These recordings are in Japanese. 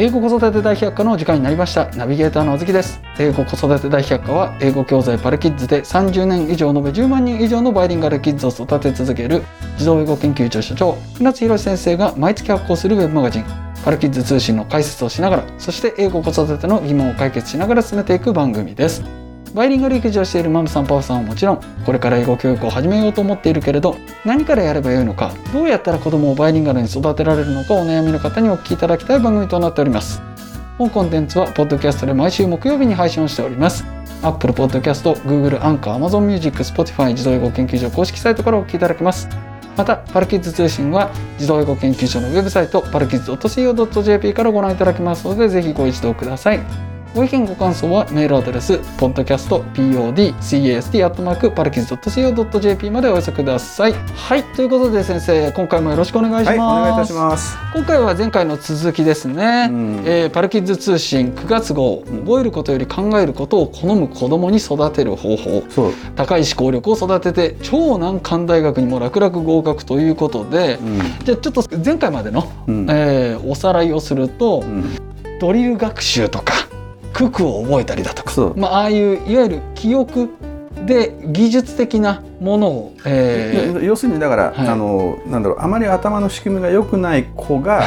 英語子育て大百科の時間になりました。ナビゲーターのあずきです。英語子育て大百科は英語教材パルキッズで30年以上延べ10万人以上のバイリンガルキッズを育て続ける児童英語研究所所長船津博先生が毎月発行するウェブマガジンパルキッズ通信の解説をしながら、そして英語子育ての疑問を解決しながら進めていく番組です。バイリンガル育児をしているマムさんパパさんはもちろん、これから英語教育を始めようと思っているけれど、何からやればよいのか、どうやったら子供をバイリンガルに育てられるのか、お悩みの方にお聞きいただきたい番組となっております。本コンテンツはポッドキャストで毎週木曜日に配信をしております。 Apple Podcast、Google Anchor、Amazon Music、Spotify、児童英語研究所公式サイトからお聞きいただけます。またパルキッズ通信は児童英語研究所のウェブサイト palkids.co.jp からご覧いただけますので、ぜひご一読ください。ご意見ご感想はメールアドレス podcast@palkids.co.jp までお寄せください。はい、ということで先生、今回もよろしくお願いします。はい、お願いいたします。今回は前回の続きですね、パルキッズ通信9月号、覚えることより考えることを好む子どもに育てる方法、高い思考力を育てて超難関大学にも楽々合格ということで、じゃあちょっと前回までの、おさらいをすると、ドリル学習とか九九を覚えたりだとか、ああいういわゆる記憶で技術的なものを、要するにだから、なんだろう、あまり頭の仕組みが良くない子が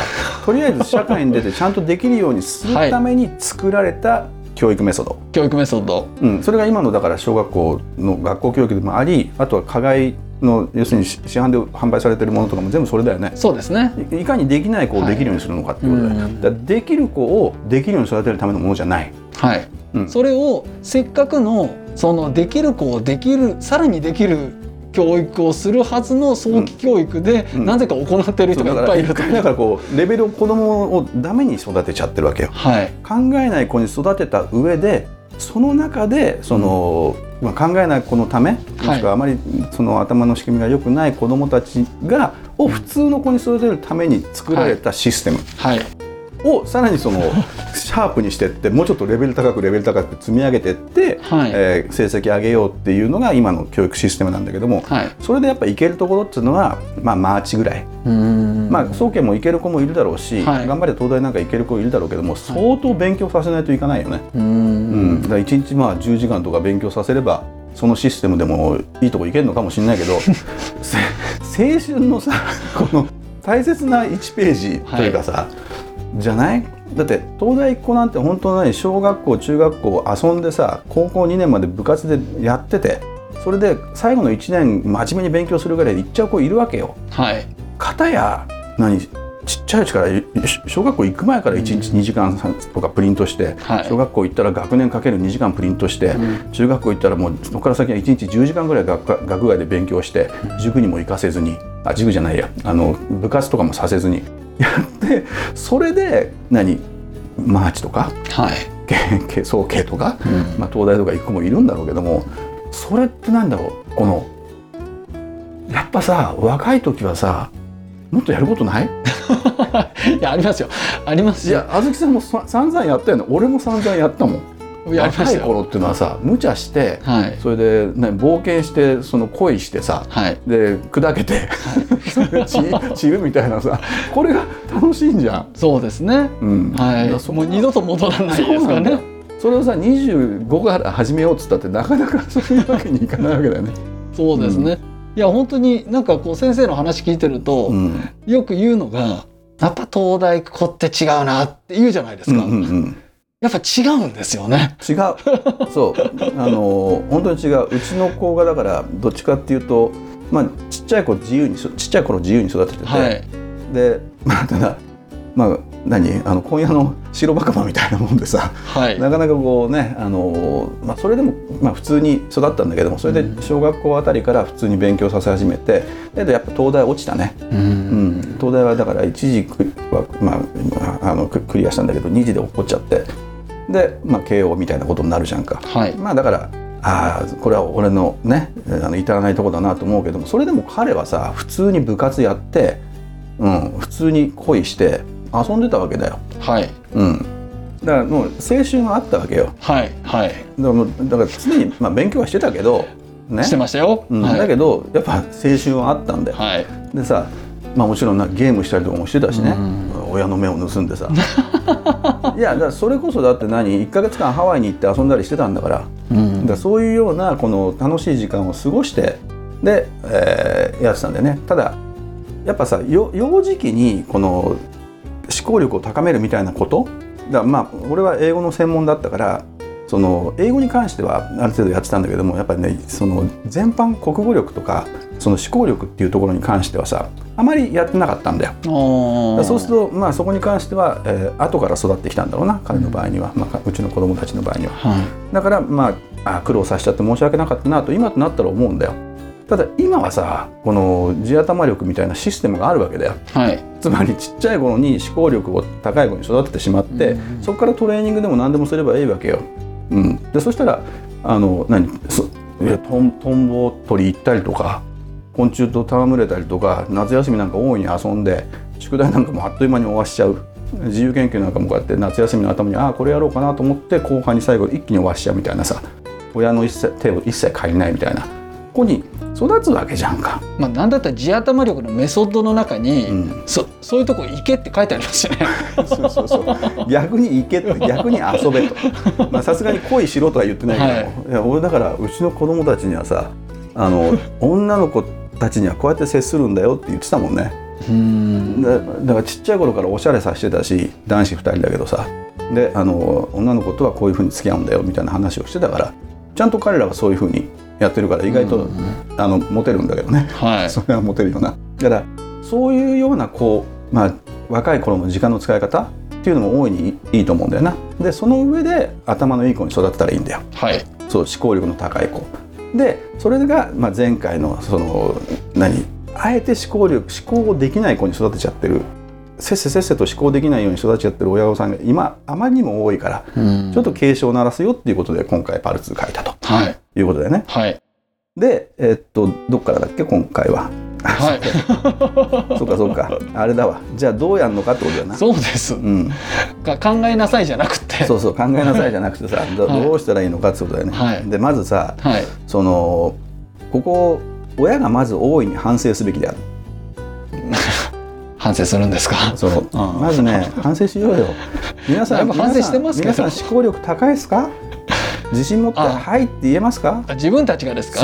とりあえず社会に出てちゃんとできるようにするために作られた教育メソッド、それが今のだから小学校の学校教育でもあり、あとは課外の要するに市販で販売されてるものとかも全部それだよね。そうですね。いかにできない子をできるようにするのかっていうことだよね。だからできる子をできるように育てるためのものじゃない。はい。それをせっかくのそのできる子をできる、さらにできる教育をするはずの早期教育で、なぜか行ってる人がいっぱいいると。だからこうレベルを子供をダメに育てちゃってるわけよ。はい。考えない子に育てた上で、その中でその、考えない子のため、もしくはあまりその頭の仕組みが良くない子どもたちがを普通の子に育てるために作られたシステムをさらにそのシャープにしてって、もうちょっとレベル高く積み上げてって、成績上げようっていうのが今の教育システムなんだけども、それでやっぱいけるところっていうのはマーチぐらい、早慶もいける子もいるだろうし、頑張れ東大なんかいける子いるだろうけども、相当勉強させないといかないよね。だから1日10時間とか勉強させれば、そのシステムでもいいとこいけるのかもしれないけど青春のさ、この大切な1ページというかさ、じゃない？だって東大っ子なんて本当は小学校中学校遊んでさ、高校2年まで部活でやってて、それで最後の1年真面目に勉強するぐらいで行っちゃう子いるわけよ。片やちっちゃいうちから、小学校行く前から1日2時間とかプリントして、小学校行ったら学年かける2時間プリントして、中学校行ったらもうそこから先は1日10時間ぐらい学外で勉強して、塾にも行かせずに、塾じゃないや、部活とかもさせずにやって、それでマーチとか、早慶とか、東大とか行く子もいるんだろうけども、それってなんだろう、やっぱさ、若い時はさ、もっとやることない？いや、ありますよ、ありますよ。いや、あずきさんも散々やったよね。俺も散々やったもん。若い頃っていうのはさ、無茶して、それで、冒険して、その恋してさ、で砕けて、散るみたいなさ、これが楽しいんじゃん。そうですね。もう二度と戻らないですからね。それをさ、25から始めようっつったって、なかなかそういうわけにいかないわけだよね。そうですね。いや、本当に先生の話聞いてると、よく言うのが、やっぱ東大子って違うなって言うじゃないですか。やっぱ違うんですよね。違う。そう。本当に違う。うちの子がだからどっちかっていうと、ちっちゃい子ちっちゃい頃自由に育ててて、で、ただ今夜の白バカマみたいなもんでさ、なかなかこうね、それでも普通に育ったんだけども、それで小学校あたりから普通に勉強させ始めて、やっぱ東大落ちたね。東大はだから一時はクリアしたんだけど、2時で落っこっちゃって、で慶応みたいなことになるじゃんか。だからこれは俺のね、至らないとこだなと思うけども、それでも彼はさ、普通に部活やって、普通に恋して遊んでたわけだよ。だからもう青春があったわけよ。だから常に勉強はしてたけどね。してましたよ。だけどやっぱ青春はあったんだよ。でさ、まあ、もちろんゲームしたりとかもしてたしね、うん、親の目を盗んでさいやだからそれこそだって何1ヶ月間ハワイに行って遊んだりしてたんだから、うん、だからそういうようなこの楽しい時間を過ごしてで、やってたんだよね。ただやっぱさ幼児期にこの思考力を高めるみたいなことだ、まあ俺は英語の専門だったからその英語に関してはある程度やってたんだけども、やっぱりねその全般国語力とかその思考力っていうところに関してはさあまりやってなかったんだよ。だそうすると、まあ、そこに関しては、後から育ってきたんだろうな彼の場合には、まあ、うちの子供たちの場合には、はい、だから、まあ、苦労させちゃって申し訳なかったなと今となったら思うんだよ。ただ今はさこの地頭力みたいなシステムがあるわけだよ、はい、つまりちっちゃい頃に思考力を高い子に育ててしまって、うん、そこからトレーニングでも何でもすればいいわけよ、うん、でそしたらトンボ取り行ったりとか昆虫と戯れたりとか夏休みなんか大いに遊んで宿題なんかもあっという間に終わしちゃう、自由研究なんかもこうやって夏休みの頭にこれやろうかなと思って後半に最後一気に終わしちゃうみたいなさ、親の手を一切借りないみたいなここに育つわけじゃんか。まあ、なんだったら地頭力のメソッドの中に、うん、そういうとこ行けって書いてありますよねそうそうそう逆に行けって逆に遊べとさすがに恋しろとは言ってないけど、はい、いや俺だからうちの子供たちにはさ女の子たちにはこうやって接するんだよって言ってたもんね。だからちっちゃい頃からおしゃれさせてたし男子2人だけどさで女の子とはこういう風に付き合うんだよみたいな話をしてたからちゃんと彼らはそういう風にやってるから意外と、うん、モテるんだけどね、はい、それはモテるような。だからそういうようなこう、まあ、若い頃の時間の使い方っていうのも大いにいいと思うんだよな。でその上で頭のいい子に育てたらいいんだよ、はい、そう思考力の高い子でそれが、まあ、前回のそのあえて思考できない子に育てちゃってるせっせと思考できないように育ちゃってる親御さんが今あまりにも多いから、うん、ちょっと警鐘を鳴らすよっていうことで今回パルツ書いたと、はい、いうことだよね、はい、で、どっからだっけ今回は、はい、そうかあれだわ。じゃあどうやんのかってことだな。そうです、うん、考えなさいじゃなくてそう考えなさいじゃなくてさ、はい、どうしたらいいのかってことだよね、はい、でまずさ、はい、ここ親がまず大いに反省すべきである反省するんですか。そう、うん、まずね反省しようよ皆さん反省してますけど皆さん思考力高いですか自信持ってはいって言えますか。自分たちがですか。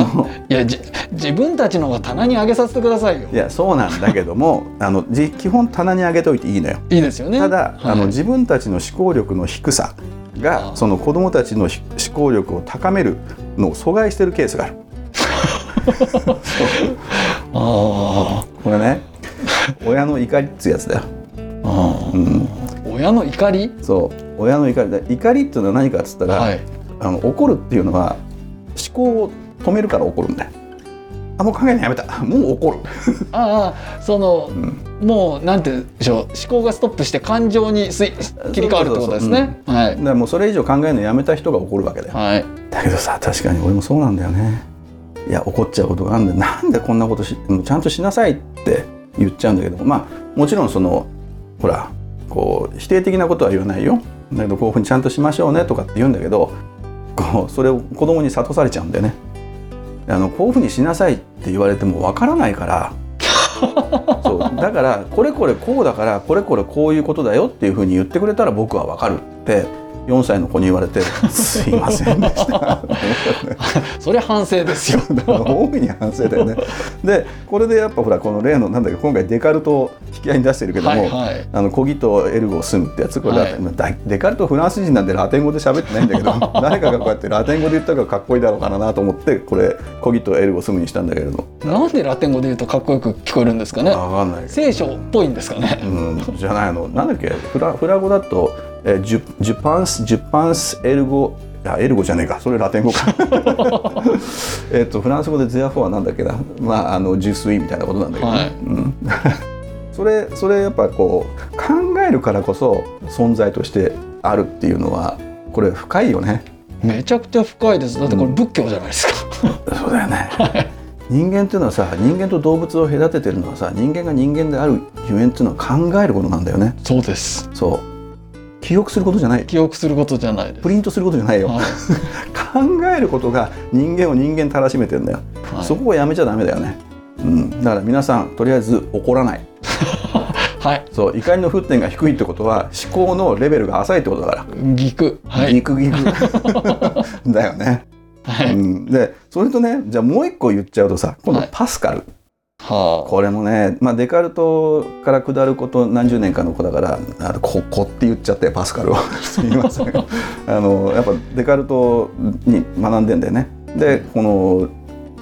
いや自分たちの方が棚に上げさせてくださいよ。いやそうなんだけども基本棚に上げておいていいのよ。いいですよね。ただ、はい、自分たちの思考力の低さがその子どもたちの思考力を高めるのを阻害しているケースがあるあこれね親の怒りってやつだよ。あ、うん、親の怒り？そう、親の怒りだ。怒りっていうのは何かっつったら、はい、怒るっていうのは思考を止めるから怒るんだよ。もう考えないやめた。もう怒る。うん、もうなんて言うんでしょう、思考がストップして感情に切り替わるってことですね。うん、はい。だからもうそれ以上考えるのやめた人が怒るわけだよ。はい。だけどさ、確かに俺もそうなんだよね。いや怒っちゃうことがあるんで、なんでこんなことちゃんとしなさいって。言っちゃうんだけど、まあ、もちろんそのほらこう否定的なことは言わないよ。だけどこういうふうにちゃんとしましょうねとかって言うんだけどそれを子供に諭されちゃうんだよね。こういうふうにしなさいって言われてもわからないからそうだからこれこれこうだからこれこれこういうことだよっていうふうに言ってくれたら僕はわかるって4歳の子に言われてすいませんでしたそれ反省ですよ大いに反省だよね。でこれでやっぱほらこの例のなんだっけ今回デカルトを引き合いに出してるけども、はいはい、コギとエルゴを住むってやつこれ、はい、デカルトフランス人なんでラテン語で喋ってないんだけど誰かがこうやってラテン語で言ったからかっこいいだろうかなと思ってこれコギとエルゴを住むにしたんだけれど、なんでラテン語で言うとかっこよく聞こえるんですかね。分かんないけど聖書っぽいんですかね、うん、じゃないのなんだっけフラ語だとジュパンスエルゴじゃねえかそれラテン語かフランス語でゼアフォアなんだっけな、まあ、ジュスイみたいなことなんだけど、ねはいうん、それやっぱこう考えるからこそ存在としてあるっていうのはこれ深いよね。めちゃくちゃ深いです。だってこれ仏教じゃないですかそうだよね、はい、人間っていうのはさ人間と動物を隔ててるのはさ人間が人間であるゆえんっていうのは考えることなんだよね。そうですそう記憶することじゃない。記憶することじゃないです。プリントすることじゃないよ、はい、考えることが人間を人間たらしめてるんだよ、はい、そこをやめちゃダメだよね、うん、だから皆さんとりあえず怒らないはい、そう怒りの沸点が低いってことは思考のレベルが浅いってことだからギク、はい、ギクギクだよね、はい、うん、でそれとねじゃあもう一個言っちゃうとさ今度パスカル、はい、はあ、これもね、まあ、デカルトから下ること何十年かの子だからこって言っちゃってパスカルをすみませんやっぱデカルトに学んでんだよね。でこの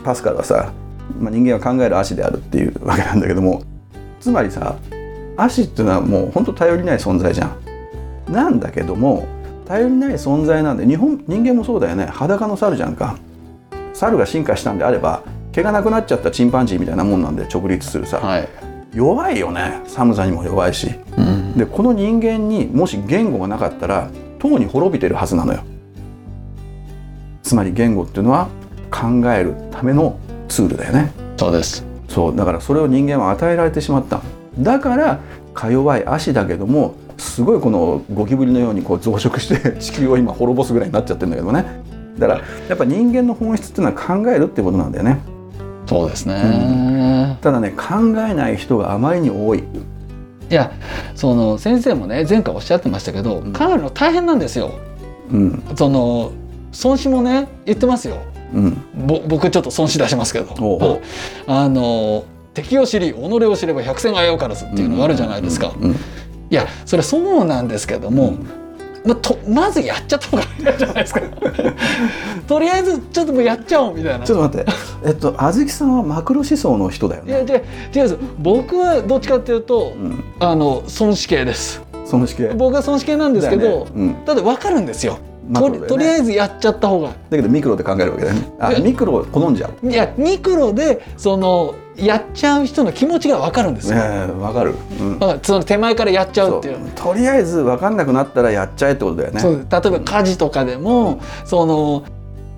パスカルはさ、まあ、人間は考える足であるっていうわけなんだけども、つまりさ足っていうのはもう本当頼りない存在じゃん。なんだけども頼りない存在なんで人間もそうだよね。裸の猿じゃんか。猿が進化したんであれば毛がなくなっちゃったチンパンジーみたいなもんなんで直立するさ、はい、弱いよね。寒さにも弱いし、うん、でこの人間にもし言語がなかったらとうに滅びてるはずなのよ。つまり言語っていうのは考えるためのツールだよね。そうです。そうだからそれを人間は与えられてしまった。だからか弱い足だけどもすごいこのゴキブリのようにこう増殖して地球を今滅ぼすぐらいになっちゃってるんだけどね。だからやっぱ人間の本質っていうのは考えるってことなんだよね。そうですね、うん、ただね考えない人があまりに多い。いやその先生もね前回おっしゃってましたけど、うん、考えるの大変なんですよ、うん、その孫子もね言ってますよ、うん、僕ちょっと孫子出しますけど、おう敵を知り己を知れば百戦危うからずっていうのがあるじゃないですか、うんうんうん、いやそれはそうなんですけども、うん、まずやっちゃった方がいいじゃないですかとりあえずちょっともうやっちゃおうみたいな。ちょっと待ってあずきさんはマクロ思想の人だよね。いや違う僕はどっちかっていうと、うん、孫子系です。孫子系。僕は孫子系なんですけど ね、うん、だって分かるんですよ。とりあえずやっちゃった方が。だけどミクロで考えるわけだよね。あ、ミクロを好んじゃう。いやミクロでそのやっちゃう人の気持ちが分かるんですよ。分かる、うん、その手前からやっちゃうっていう。とりあえず分かんなくなったらやっちゃえってことだよね。そう、例えば家事とかでも、うん、その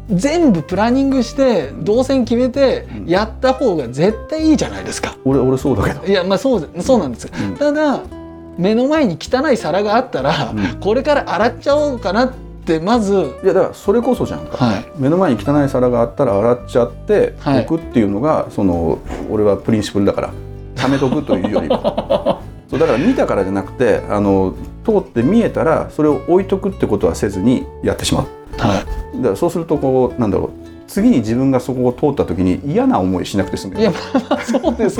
全部プランニングして動線決めてやった方が絶対いいじゃないですか、うん、俺そうだけど。いや、まあ、そうなんです、うん、ただ目の前に汚い皿があったら、うん、これから洗っちゃおうかなってまず。いやだからそれこそじゃんか、はい、目の前に汚い皿があったら洗っちゃっておくっていうのが、はい、その俺はプリンシプルだから貯めとくというよりもそうだから見たからじゃなくて通って見えたらそれを置いとくってことはせずにやってしまう、はい、だからそうするとこうなんだろう次に自分がそこを通った時に嫌な思いしなくて済む。いやまあそうです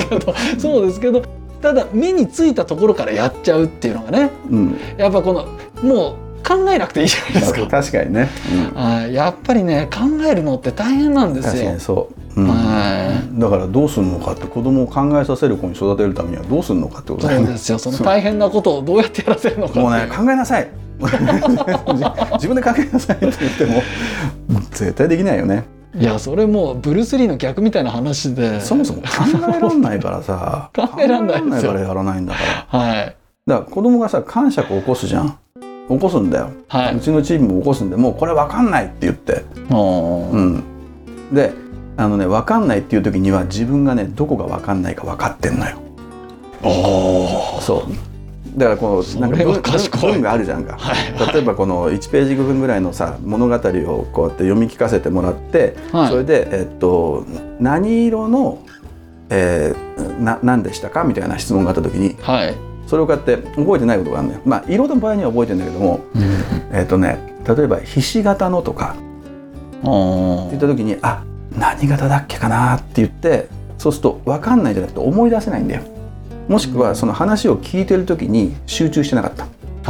けどただ目についたところからやっちゃうっていうのがね、うん、やっぱこのもう考えなくていいじゃないですか。確かにね、うん、やっぱりね考えるのって大変なんですよ。確かにそう、うん、だからどうするのかって子供を考えさせる子に育てるためにはどうするのかってことだよね。そうですよ。その大変なことをどうやってやらせるのかってもうね考えなさい自分で考えなさいって言っても絶対できないよね。いやそれもうブルース・リーの逆みたいな話でそもそも考えらんないからさ考えらんないからやらないんだから、はい、だから子供がさ感触を起こすじゃん。起こすんだよ、はい、うちのチームも起こすんでもうこれ分かんないって言って、うん、で分かんないっていう時には自分がねどこが分かんないか分かってんのよ。おそうだからこのなんか文があるじゃんか、はいはい、例えばこの1ページ分ぐらいのさ物語をこうやって読み聞かせてもらって、はい、それで、何色の、何でしたかみたいな質問があった時に、はいそれを買って覚えてないことがあるのよ。まあ色の場合には覚えてるんだけども、うん、例えばひし形のとかって言った時にあ何形だっけかなって言ってそうすると分かんないじゃなくて思い出せないんだよ。もしくはその話を聞いてる時に集中してなかった、うん、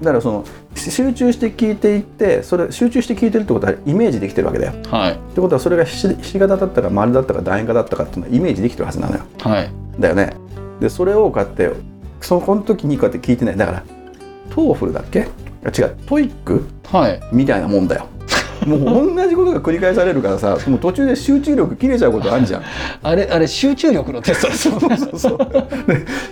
だからその集中して聞いていってそれ集中して聞いてるってことはイメージできてるわけだよ、はい、ってことはそれがひし形だったか丸だったか楕円形だったかっていうのはイメージできてるはずなのよ、はい、だよね。でそれを買ってこの時にこうやって聞いてない。だからトーフルだっけ違うトイック、はい、みたいなもんだよ。もう同じことが繰り返されるからさもう途中で集中力切れちゃうことあるじゃんあれ集中力のテストですよね。そう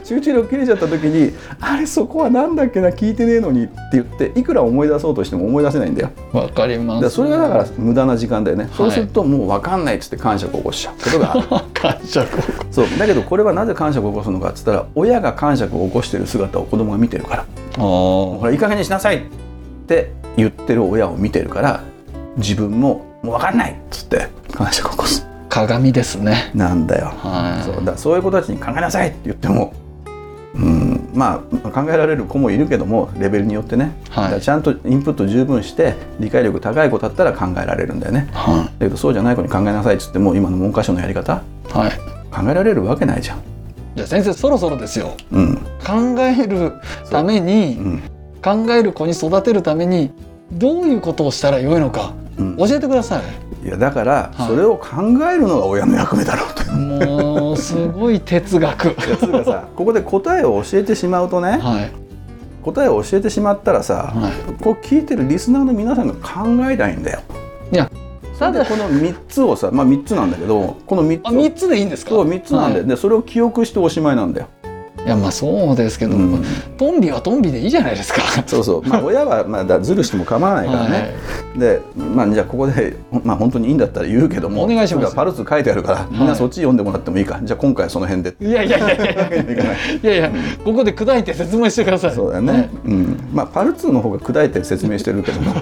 集中力切れちゃった時にあれそこはなんだっけな聞いてねえのにって言っていくら思い出そうとしても思い出せないんだよ。わかります、ね、それがだから無駄な時間だよね、はい、そうするともう分かんないっつって感触を起こしちゃうことがある感触を起こす。そうだけどこれはなぜ感触を起こすのかっつったら親が感触を起こしている姿を子供が見てるからほらいい加減にしなさいって言ってる親を見てるから自分も分かんないっつって感触を起こす。鏡ですね。なんだよ、はい、そうだ、そういう子たちに考えなさいって言っても、うん、まあ考えられる子もいるけどもレベルによってね、はい、ちゃんとインプット十分して理解力高い子だったら考えられるんだよね、はい、だけどそうじゃない子に考えなさいって言っても今の文科省のやり方、はい、考えられるわけないじゃん。じゃあ先生そろそろですよ、うん、考えるために、うん、考える子に育てるためにどういうことをしたらよいのか、うん、教えてください。いやだからそれを考えるのが親の役目だろうと、はい、もうすごい哲学つうかさ、ここで答えを教えてしまうとね、はい、答えを教えてしまったらさ、はい、こう聞いてるリスナーの皆さんが考えないんだよ。いやただこの3つをさ、まあ3つなんだけど、この3つを、あ、3つでいいんですか。そう3つなんだよ、はい、でそれを記憶しておしまいなんだよ。いやまあそうですけど、うん、トンビはトンビでいいじゃないですか。そうそう、まあ、親はまだずるしても構わないからね、はい、で、まあ、じゃあここで、まあ、本当にいいんだったら言うけどもお願いします。パルツ書いてあるから、はい、みんなそっち読んでもらってもいいか。じゃあ今回はその辺で。いやいやいやいやいやいや、ここで砕いて説明してください。そうだよね、はい、うん、まあパルツの方が砕いて説明してるけども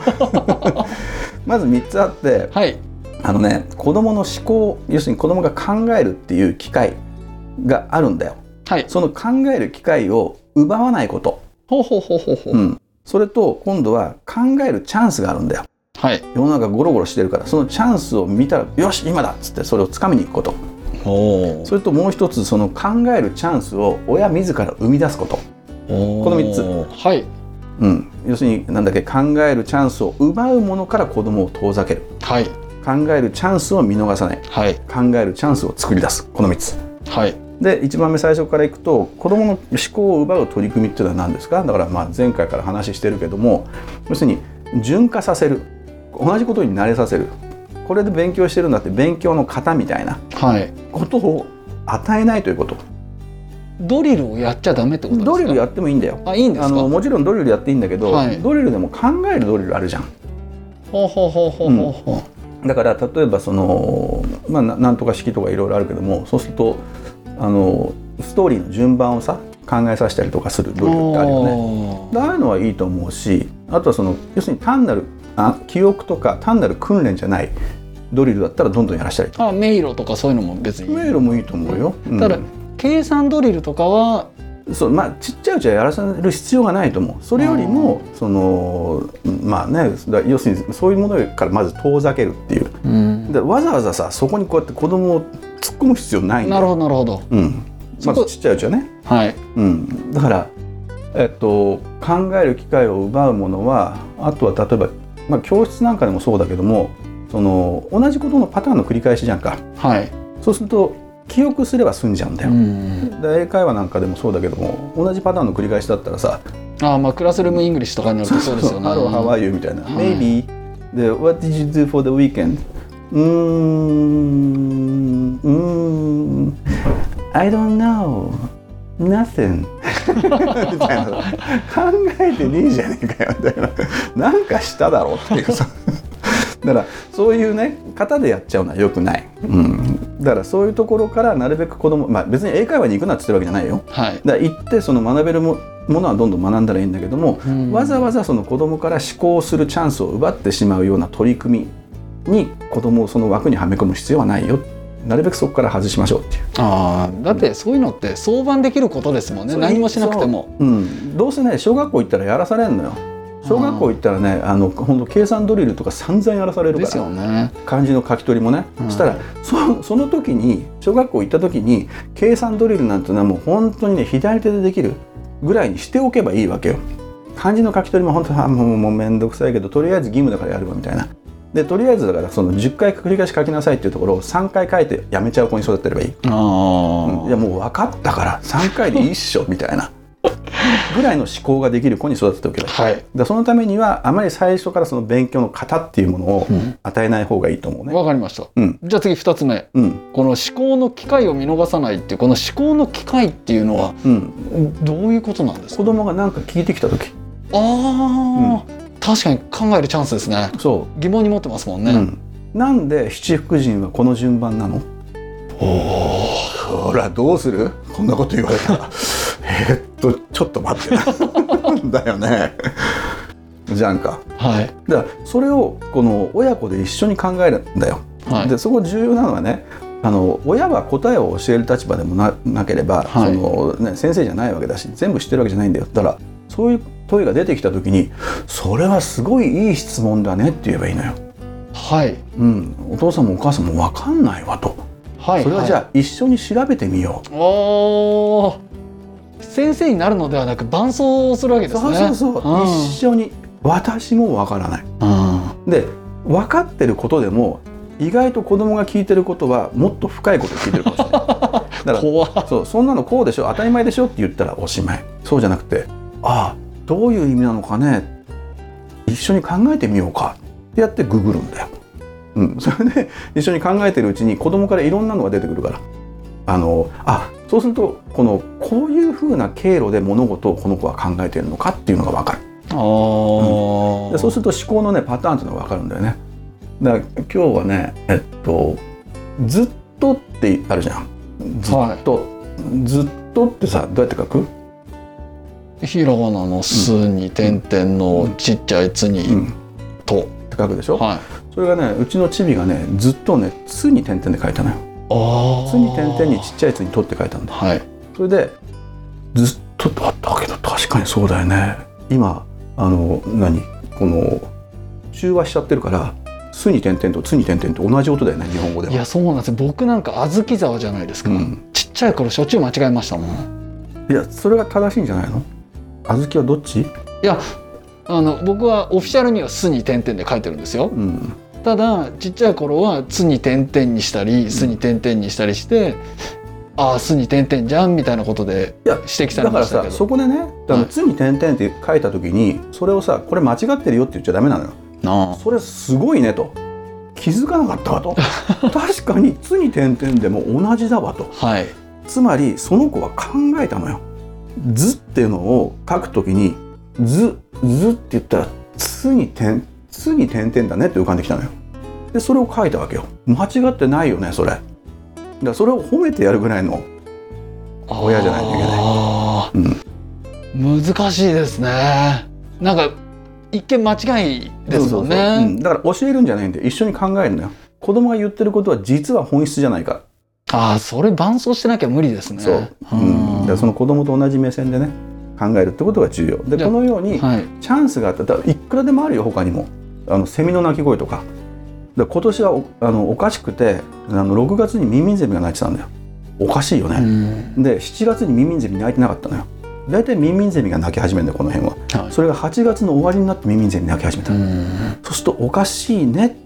まず3つあって、はい、あのね、子どもの思考、要するに子どもが考えるっていう機会があるんだよ。はい、その考える機会を奪わないこと。ほうほうほうほうほう。うん。それと今度は考えるチャンスがあるんだよ。はい。世の中ゴロゴロしてるから、そのチャンスを見たらよし今だっつってそれをつかみに行くこと。おお。それともう一つ、その考えるチャンスを親自ら生み出すこと。おお。この3つ。はい。うん。要するになんだっけ、考えるチャンスを奪うものから子供を遠ざける。はい。考えるチャンスを見逃さない。はい。考えるチャンスを作り出す。この3つ。はい。で1番目最初からいくと、子どもの思考を奪う取り組みっていうのは何ですか。だからまあ前回から話してるけども、要するに循化させる、同じことに慣れさせる、これで勉強してるんだって勉強の型みたいなことを与えないということ、はい、ドリルをやっちゃダメってことですか。ドリルやってもいいんだよ。あ、いいんですか。あのもちろんドリルやっていいんだけど、はい、ドリルでも考えるドリルあるじゃん。ほうほうほうほうほうほう、うん、だから例えばその、まあ、なんとか式とかいろいろあるけども、そうするとあのストーリーの順番をさ考えさせたりとかするドリルってあるよね。ああいうのはいいと思うし、あとはその要するに単なる記憶とか単なる訓練じゃないドリルだったらどんどんやらしたりとか。あ、迷路とかそういうのも別に。迷路もいいと思うよ、うん、ただ計算ドリルとかはそう、まあ、ちっちゃいうちはやらせる必要がないと思う。それよりもその、まあね、要するにそういうものからまず遠ざけるっていう、うん、でわざわざさそこにこうやって子供を突っ込む必要ないんだよ。なるほどなるほど、うん、まずちっちゃいうちはね、はい、うん、だから、考える機会を奪うものは、あとは例えば、まあ、教室なんかでもそうだけども、その同じことのパターンの繰り返しじゃんか、はい、そうすると記憶すれば済んじゃうんだよ。英会話なんかでもそうだけども、同じパターンの繰り返しだったらさあ、まあクラスルームイングリッシュとかになるとそうですよね。ハローハワイユーみたいな、はい、Maybe the, what did you do for the weekend? I don't know nothing みたいな考えてねえじゃねえかよみたいな、なんかしただろうっていうさだからそういうね型でやっちゃうのは良くない、うん、だからそういうところからなるべく子ども、まあ、別に英会話に行くなって言ってるわけじゃないよ、はい、だから行ってその学べるものはどんどん学んだらいいんだけども、わざわざその子どもから思考するチャンスを奪ってしまうような取り組みに子どもをその枠にはめ込む必要はないよ。なるべくそこから外しましょうっていう。あ、だってそういうのって相伴できることですもんね、何もしなくても、うん、どうせね小学校行ったらやらされるのよ。小学校行ったらね、あの本当計算ドリルとか散々やらされるからですよね。漢字の書き取りもね、うん、したら その時に小学校行った時に計算ドリルなんてのはもう本当にね左手でできるぐらいにしておけばいいわけよ。漢字の書き取りも本当はもうめんどくさいけどとりあえず義務だからやればみたいな。でとりあえずだからその10回繰り返し書きなさいっていうところを3回書いてやめちゃう子に育てればいい。あ、いやもう分かったから3回でいいっしょみたいなぐらいの思考ができる子に育てておけば、はい、だそのためにはあまり最初からその勉強の型っていうものを与えない方がいいと思うね。わ、うん、かりました、うん、じゃあ次2つ目、うん、この思考の機会を見逃さないっていうこの思考の機会っていうのは、うん、どういうことなんですか。子供が何か聞いてきた時、ああ、うん、確かに考えるチャンスですね。そう疑問に持ってますもんね、うん、なんで七福神はこの順番なの。ほらどうする、こんなこと言われたらちょっと待ってだよねじゃんか、はい、だからそれをこの親子で一緒に考えるんだよ。はい、でそこ重要なのはね、親は答えを教える立場でも なければ、はい、先生じゃないわけだし全部知ってるわけじゃないんだよったら、そういう問いが出てきた時にそれはすごいいい質問だねって言えばいいのよ。はい、うん、お父さんもお母さんも分かんないわと、はい、それはじゃあ、はい、一緒に調べてみよう。おー、先生になるのではなく伴走をするわけですね。そうそうそう、うん、一緒に。私も分からない、うん、で分かってることでも意外と子供が聞いてることはもっと深いこと聞いてるかもしれないだから怖っ。 そんなのこうでしょ、当たり前でしょって言ったらおしまい。そうじゃなくて、ああどういう意味なのかね、一緒に考えてみようかってやってググるんだよ、うん、それで一緒に考えてるうちに子供からいろんなのが出てくるから、そうするとこういう風な経路で物事をこの子は考えてるのかっていうのが分かる。あ、うん、でそうすると思考の、ね、パターンっていうのが分かるんだよね。だから今日はね、ずっとってあるじゃん。ずっと、はい、ずっとってさ、どうやって書く？ひらがなのすに点々のちっちゃいつに、うん、とって書くでしょ、はい、それがね、うちのチビがね、ずっとね、つに点々で書いたのよ。あ、つに点々にちっちゃいつにとって書いたんだ、はい、それでずっとだったけど確かにそうだよね。今中和しちゃってるから、すに点々とつに点々と同じ音だよね、日本語では。いや、そうなんですよ。僕なんか小豆沢じゃないですか、うん、ちっちゃい頃しょっちゅう間違えましたもん。いや、それが正しいんじゃないの？小豆はどっち？いや、僕はオフィシャルにはすに点々で書いてるんですよ、うん、ただちっちゃい頃はつに点々にしたりすに点々にしたりして、ああ、すに点々じゃんみたいなことで指摘されましたけど、だからさ、そこでね、つに点々って書いた時に、それをさ、これ間違ってるよって言っちゃダメなのよ。ああ、それすごいねと、気づかなかったわと確かにつに点々でも同じだわと、はい、つまりその子は考えたのよ。ずっていうのを書くときに、ずって言ったらつに点々だねって浮かんできたのよ。でそれを書いたわけよ。間違ってないよね、それ。だそれを褒めてやるぐらいの親じゃないといけない、うん、難しいですね。なんか一見間違いですもんね。そうそうそう、うん、だから教えるんじゃないんで一緒に考えるのよ。子供が言ってることは実は本質じゃないか。ああ、それ伴走してなきゃ無理ですね。そう、うん、だからその子供と同じ目線でね考えるってことが重要で、このように、はい、チャンスがあったらいくらでもあるよ。他にもセミの鳴き声とか今年は おかしくて、6月にミミゼミが鳴いてたんだよ。おかしいよね、うん、で7月にミミゼミ鳴いてなかったのよ。だいたいミミゼミが鳴き始めるんだよ、この辺は、はい、それが8月の終わりになってミミゼミ鳴き始めた、うん、そうするとおかしいね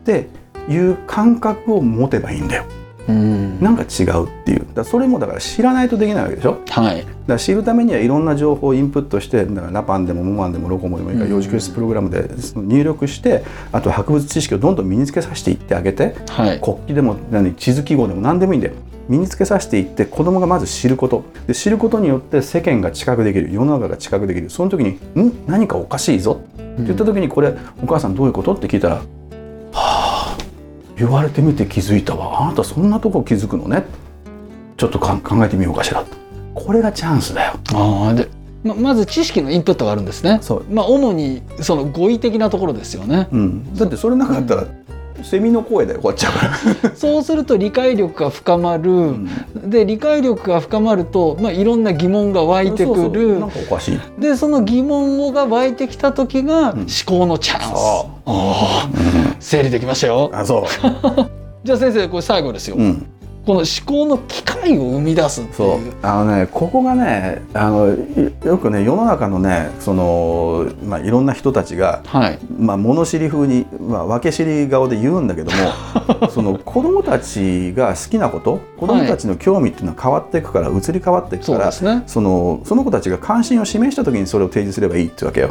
っていう感覚を持てばいいんだよ、うん、なんか違うっていう。だそれもだから知らないとできないわけでしょ、はい、だから知るためにはいろんな情報をインプットして、だからラパンでもモマンでもロコモでもいいから幼児教室プログラムで入力して、あと博物知識をどんどん身につけさせていってあげて、はい、国旗でも地図記号でも何でもいいんだよ。身につけさせていって、子どもがまず知ることで、知ることによって世間が知覚できる、世の中が知覚できる。その時に何かおかしいぞって言った時に、これお母さんどういうことって聞いたら、言われてみて気づいたわ、あなたそんなとこ気づくのね、ちょっと考えてみようかしら。これがチャンスだよ。あ、で まず知識のインプットがあるんですね。そう、主にその語彙的なところですよね、うん、だってそれなかったら、うん、セミの声だよ、こっちはそうすると理解力が深まる、うん、で理解力が深まると、いろんな疑問が湧いてくる。そうそう、なんかおかしい。でその疑問が湧いてきた時が、思考のチャンス、あ、整理できましたよ。あ、そうじゃあ先生、これ最後ですよ、うん、この思考の機会を生み出すっていう。そう、ここがね、よくね、世の中のね、いろんな人たちが、はい、物知り風に、分け知り顔で言うんだけども子どもたちが好きなこと、子どもたちの興味っていうのは変わっていくから、移り変わっていくから、はい、 そうですね、その子たちが関心を示した時にそれを提示すればいいってわけよ。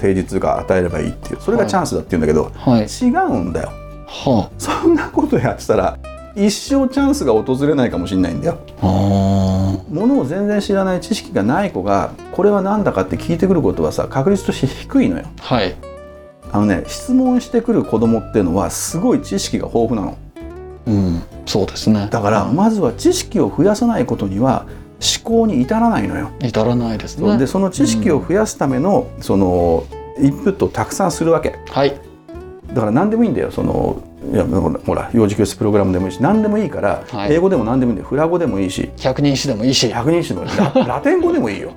提示が与えればいいっていう、それがチャンスだって言うんだけど、はいはい、違うんだよ、はあ、そんなことやってたら一生チャンスが訪れないかもしれないんだよ。ものを全然知らない、知識がない子がこれは何だかって聞いてくることはさ、確率として低いのよ、はい、質問してくる子供っていうのはすごい知識が豊富なの、うん、そうですね。だからまずは知識を増やさないことには思考に至らないのよ。至らないですね。でその知識を増やすための、インプットをたくさんするわけ、はい、だから何でもいいんだよ。いやほら幼児教室プログラムでもいいし何でもいいから、はい、英語でも何でもいいんでフラ語でもいいし百人一首でもいいしラテン語でもいいよ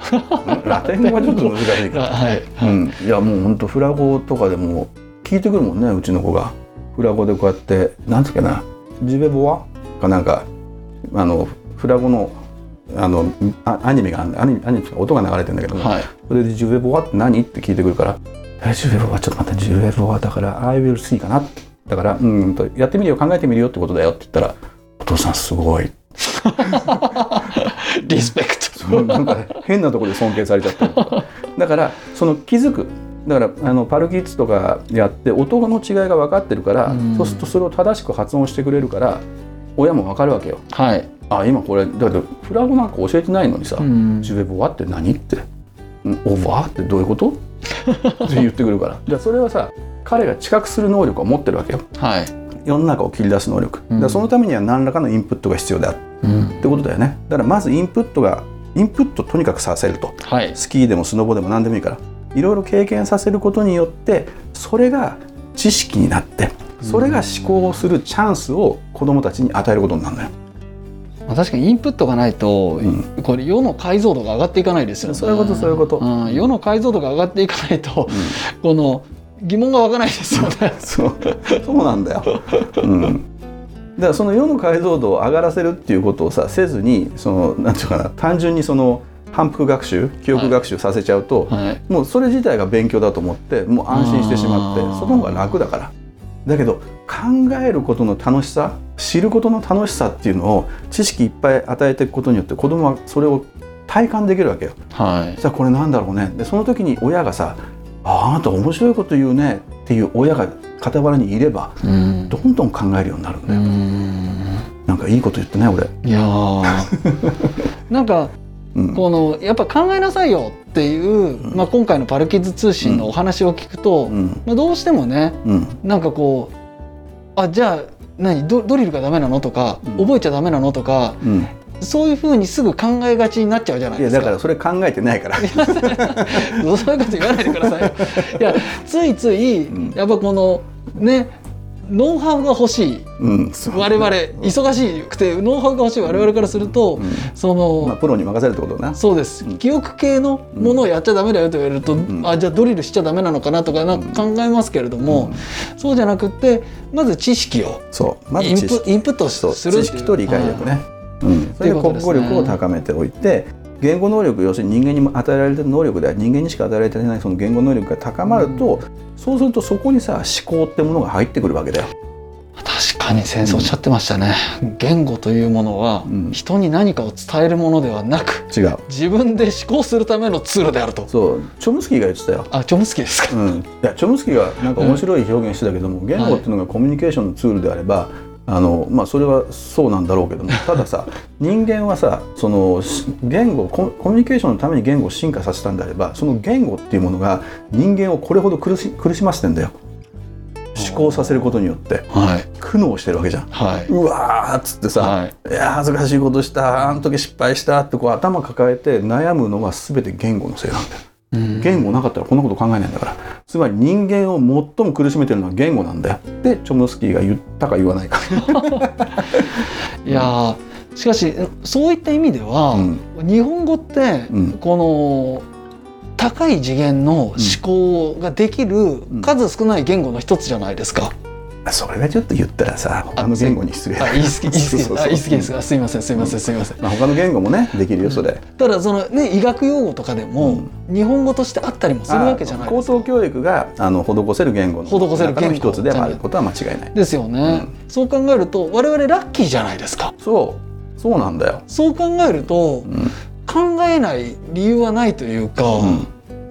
ラテン語はちょっと難しいから、はいうん、いやもうほんとフラ語とかでも聞いてくるもんねうちの子がフラ語でこうやってなんつうかなジベボワかなんかフラ語のアニメがあるんだアニメとか音が流れてるんだけども、はい、それでジベボワって何って聞いてくるからジュエボはちょっと待ってジュエボはだから I will see かなだからうんとやってみるよ考えてみるよってことだよって言ったらお父さんすごいリスペクトなんか変なところで尊敬されちゃったりとかだからその気づくだからパルキッズとかやって音の違いが分かってるからそうするとそれを正しく発音してくれるから親も分かるわけよ、はい、あ今これだってフラ語なんか教えてないのにさジュエボはって何ってオーバーってどういうことって言ってくるから。じゃあそれはさ、彼が知覚する能力を持ってるわけよ。はい、世の中を切り出す能力。だそのためには何らかのインプットが必要である、うん、ってことだよね。だからまずインプットとにかくさせると、はい。スキーでもスノボでも何でもいいから、いろいろ経験させることによって、それが知識になって、それが思考をするチャンスを子どもたちに与えることになるのよ。確かにインプットがないと、うん、これ世の解像度が上がっていかないですよね。そういうことそういうこと、うん、世の解像度が上がっていかないと、うん、この疑問が湧かないですよねそうなんだよ、うん、だからその世の解像度を上がらせるっていうことをさせずにそのなんていうかな単純にその反復学習記憶学習させちゃうと、はいはい、もうそれ自体が勉強だと思ってもう安心してしまってその方が楽だからだけど考えることの楽しさ知ることの楽しさっていうのを知識いっぱい与えていくことによって子どもはそれを体感できるわけよ、はい、じゃあこれなんだろうねでその時に親がさ あなた面白いこと言うねっていう親が傍らにいれば、うん、どんどん考えるようになるんだようんなんかいいこと言ってね俺いやなんかこのやっぱ考えなさいよっていう、うんまあ、今回のパルキッズ通信のお話を聞くと、うんまあ、どうしてもね、うん、なんかこうあじゃあ何 ドリルがダメなのとか、うん、覚えちゃダメなのとか、うん、そういうふうにすぐ考えがちになっちゃうじゃないですかいやだからそれ考えてないからそういうこと言わないでくださいよいやついついやっぱこのねノウハウが欲しい、うん、我々忙しくてノウハウが欲しい我々からすると、うんそのまあ、プロに任せるってことだなそうです、うん、記憶系のものをやっちゃダメだよと言われると、うん、あじゃあドリルしちゃダメなのかなとかなんか考えますけれども、うん、そうじゃなくてまず知識をそう、まず知識、インプットする知識と理解力ね、うん、それで国語力を高めておいて言語能力要するに人間にも与えられている能力では人間にしか与えられていないその言語能力が高まると、うん、そうするとそこにさ思考ってものが入ってくるわけだよ確かに先生おっしゃってましたね、うん、言語というものは、うん、人に何かを伝えるものではなく違う自分で思考するためのツールであるとそうチョムスキーが言ってたよあチョムスキーですか、うん、いやチョムスキーがなんか面白い表現してたけども、うん、言語っていうのがコミュニケーションのツールであれば、はいまあ、それはそうなんだろうけどもたださ人間はさその言語コミュニケーションのために言語を進化させたんであればその言語っていうものが人間をこれほど苦しませてんだよ思考させることによって、はい、苦悩してるわけじゃん、はい、うわーっつってさ、はい、いや恥ずかしいことしたあの時失敗したってこう頭抱えて悩むのは全て言語のせいなんだよ言語なかったらこんなこと考えないんだからつまり人間を最も苦しめてるのは言語なんだよでチョムスキーが言ったか言わないかいやしかしそういった意味では、うん、日本語って、うん、この高い次元の思考ができる数少ない言語の一つじゃないですか、うんうん、それはちょっと言ったらさ他の言語に失礼言い過ぎですがすいませんすいませんすいません、うんまあ、他の言語もねできるよそれ、うん、ただその、ね、医学用語とかでも、うん日本語としてあったりもするわけじゃないですか。高等教育が施せる言語の中の一つであることは間違いない。ですよね、うん。そう考えると我々ラッキーじゃないですか。そうなんだよ。そう考えると、うん、考えない理由はないというか、う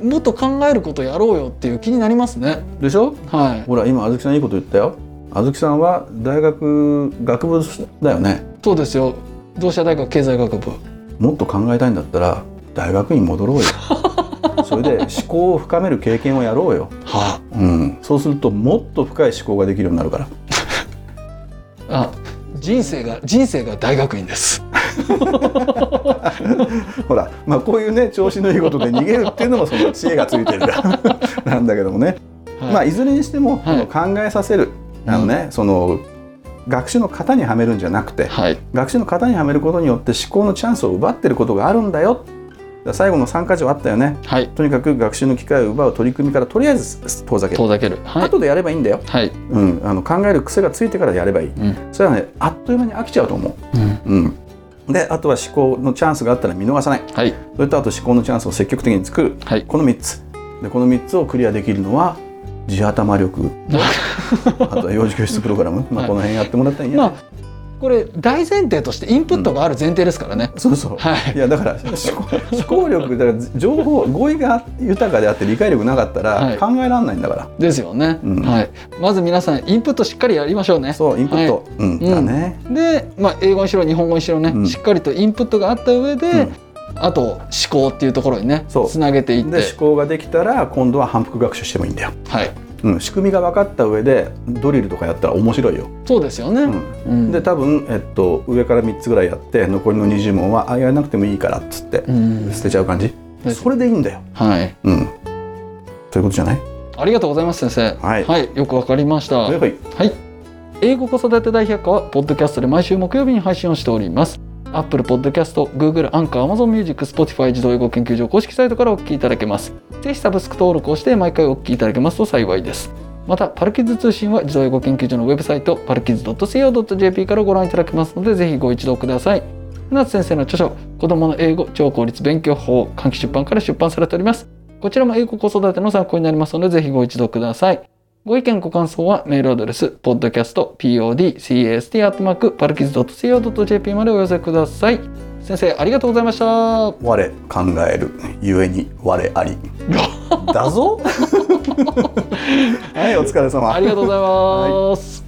ん、もっと考えることやろうよっていう気になりますね。でしょ？はい。ほら今あずきさんいいこと言ったよ。あずきさんは大学学部だよね。そうですよ。同志社大学経済学部。もっと考えたいんだったら大学に戻ろうよ。それで思考を深める経験をやろうよ、はあうん、そうするともっと深い思考ができるようになるからあ、人生が大学院ですほら、まあ、こういうね調子のいいことで逃げるっていうのもその知恵がついてるなんだけどもね、はいまあ、いずれにしても、はい、考えさせる、うん、その学習の型にはめるんじゃなくて、はい、学習の型にはめることによって思考のチャンスを奪っていることがあるんだよ。最後の3箇条あったよね、はい、とにかく学習の機会を奪う取り組みからとりあえず遠ざける、はい、後でやればいいんだよ、はい、うん、考える癖がついてからやればいい、うん、それはねあっという間に飽きちゃうと思う、うんうん、であとは思考のチャンスがあったら見逃さない、はい、それとあと思考のチャンスを積極的に作る、はい、この3つでこの3つをクリアできるのは地頭力あとは幼児教室プログラム、まあ、この辺やってもらったらいいんや、ね、まあこれ大前提としてインプットがある前提ですからね、うん、そうそう、はい、いやだから思考力だから情報語彙が豊かであって理解力なかったら考えられないんだから、はい、ですよね、うん、はい、まず皆さんインプットしっかりやりましょうね。そうインプット、はい、うんだね、うん、で、まあ、英語にしろ日本語にしろね、うん、しっかりとインプットがあった上で、うん、あと思考っていうところにねつなげていって、で思考ができたら今度は反復学習してもいいんだよ、はい、うん、仕組みが分かった上でドリルとかやったら面白いよ。そうですよね、うん、で多分、上から3つぐらいやって残りの20問はあやらなくてもいいからっつって、うん、捨てちゃう感じ、それでいいんだよ、はい、うん、ということじゃない。ありがとうございます先生、はいはい、よく分かりました。はい、はい、英語子育て大百科はポッドキャストで毎週木曜日に配信をしております。Apple Podcast、Google Anchor、Amazon Music、Spotify 自動英語研究所公式サイトからお聞きいただけます。ぜひサブスク登録をして毎回お聞きいただけますと幸いです。また、パルキッズ通信は自動英語研究所のウェブサイト、palkids.co.jp からご覧いただけますので、ぜひご一読ください。船津先生の著書、子供の英語超効率勉強法、換気出版から出版されております。こちらも英語子育ての参考になりますので、ぜひご一読ください。ご意見ご感想はメールアドレス podcast@palkids.co.jp までお寄せください。先生ありがとうございました。我考えるゆえに我ありだぞはいお疲れ様ありがとうございます、はい。